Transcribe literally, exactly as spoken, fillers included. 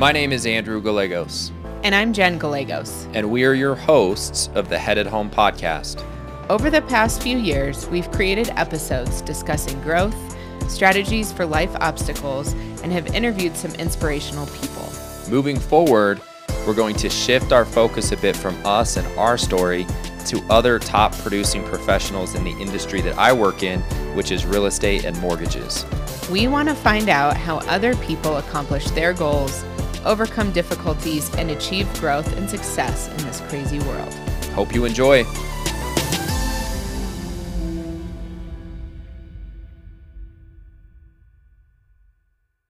My name is Andrew Gallegos. And I'm Jen Gallegos. And we are your hosts of the Headed Home Podcast. Over the past few years, we've created episodes discussing growth, strategies for life obstacles, and have interviewed some inspirational people. Moving forward, we're going to shift our focus a bit from us and our story to other top producing professionals in the industry that I work in, which is real estate and mortgages. We want to find out how other people accomplish their goals, overcome difficulties, and achieve growth and success in this crazy world. Hope you enjoy.